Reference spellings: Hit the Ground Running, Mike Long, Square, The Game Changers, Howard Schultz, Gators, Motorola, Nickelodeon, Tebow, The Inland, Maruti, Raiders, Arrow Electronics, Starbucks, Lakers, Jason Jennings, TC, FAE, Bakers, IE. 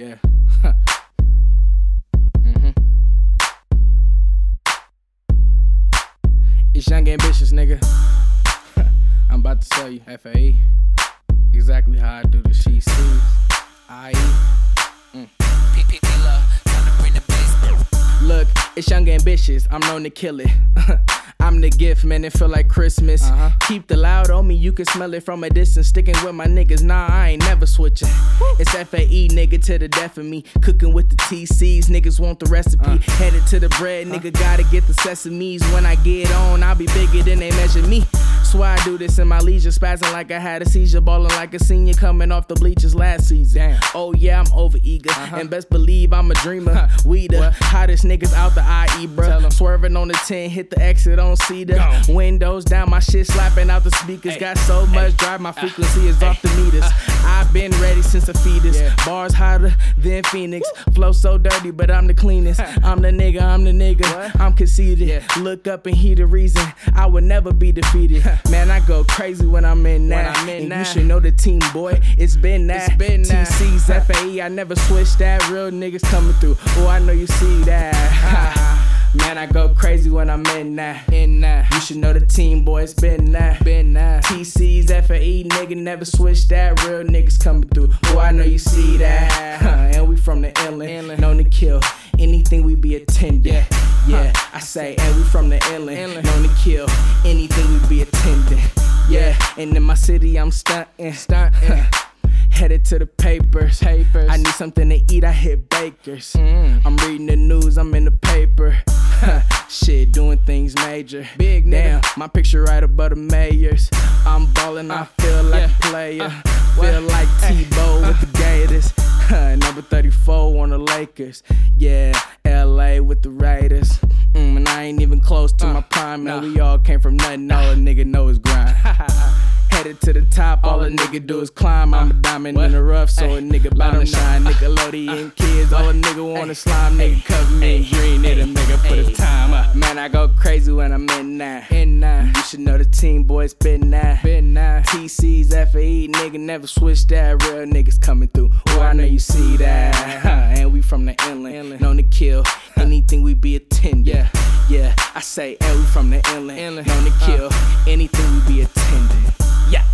Yeah. It's young ambitious, nigga. I'm about to tell you, FAE, exactly how I do the she sees. IE. PPP love, time to bring the bass. Look, it's young ambitious, I'm known to kill it. I'm the gift, man, it feel like Christmas. Keep the loud on me, you can smell it from a distance. Sticking with my niggas, nah, I ain't never switching. It's FAE, nigga, to the death of me. Cooking with the TCs, niggas want the recipe. Headed to the bread, nigga, gotta get the sesames. When I get on, I'll be bigger than they measure me. Why I do this in my leisure, spazzing like I had a seizure, balling like a senior coming off the bleachers last season. Damn. Oh yeah, I'm over eager, and best believe I'm a dreamer. We the hottest niggas out the IE, bruh. Swerving on the 10, hit the exit on Cedar. Go. Windows down, my shit slapping out the speakers. Ay. Got so much drive, my frequency is off the meters. I've been ready since a fetus. Yeah. Bars hotter than Phoenix. Woo. Flow so dirty, but I'm the cleanest. I'm the nigga. What? I'm conceited. Yeah. Look up and hear the reason. I would never be defeated. Man, I go crazy when I'm in that. You should know the team, boy. It's been that. TC's, FAE, I never switched that. Real niggas coming through. Oh, I know you see that. Man, I go crazy when I'm in that. You should know the team, boy. It's been that. TC's, FAE, nigga, never switched that. Real niggas coming through. Oh, I know you see that. And we from the inland, known to kill anything we be attending. Yeah, I say, and we from the inland, known to kill anything we be attending. Yeah, and in my city I'm stuntin'. Headed to the papers. I need something to eat, I hit Bakers. I'm reading the news, I'm in the paper. Shit, doing things major. Big nigga. Damn, my picture right above the mayor's. I'm ballin', I feel like a player. Feel like Tebow with the Gators. Number 34 on the Lakers. Yeah, LA with the Raiders. And I ain't even close to my prime. Man, we all came from nothing. All a nigga know is grind. Headed to the top, all a nigga do is climb. I'm a diamond in the rough, so a nigga bound to shine. Nickelodeon kids, all a nigga wanna slime. Nigga cover me in green, need a nigga for the time up. Man, I go crazy when I'm in that. You should know the team, boys, been that. TC's, FAE, nigga, never switch that. Real niggas coming through. Oh, I know you see that. And we from the inland, known to kill anything we be attending. Yeah, I say, and we from the inland, known to kill anything we be attending. Yeah.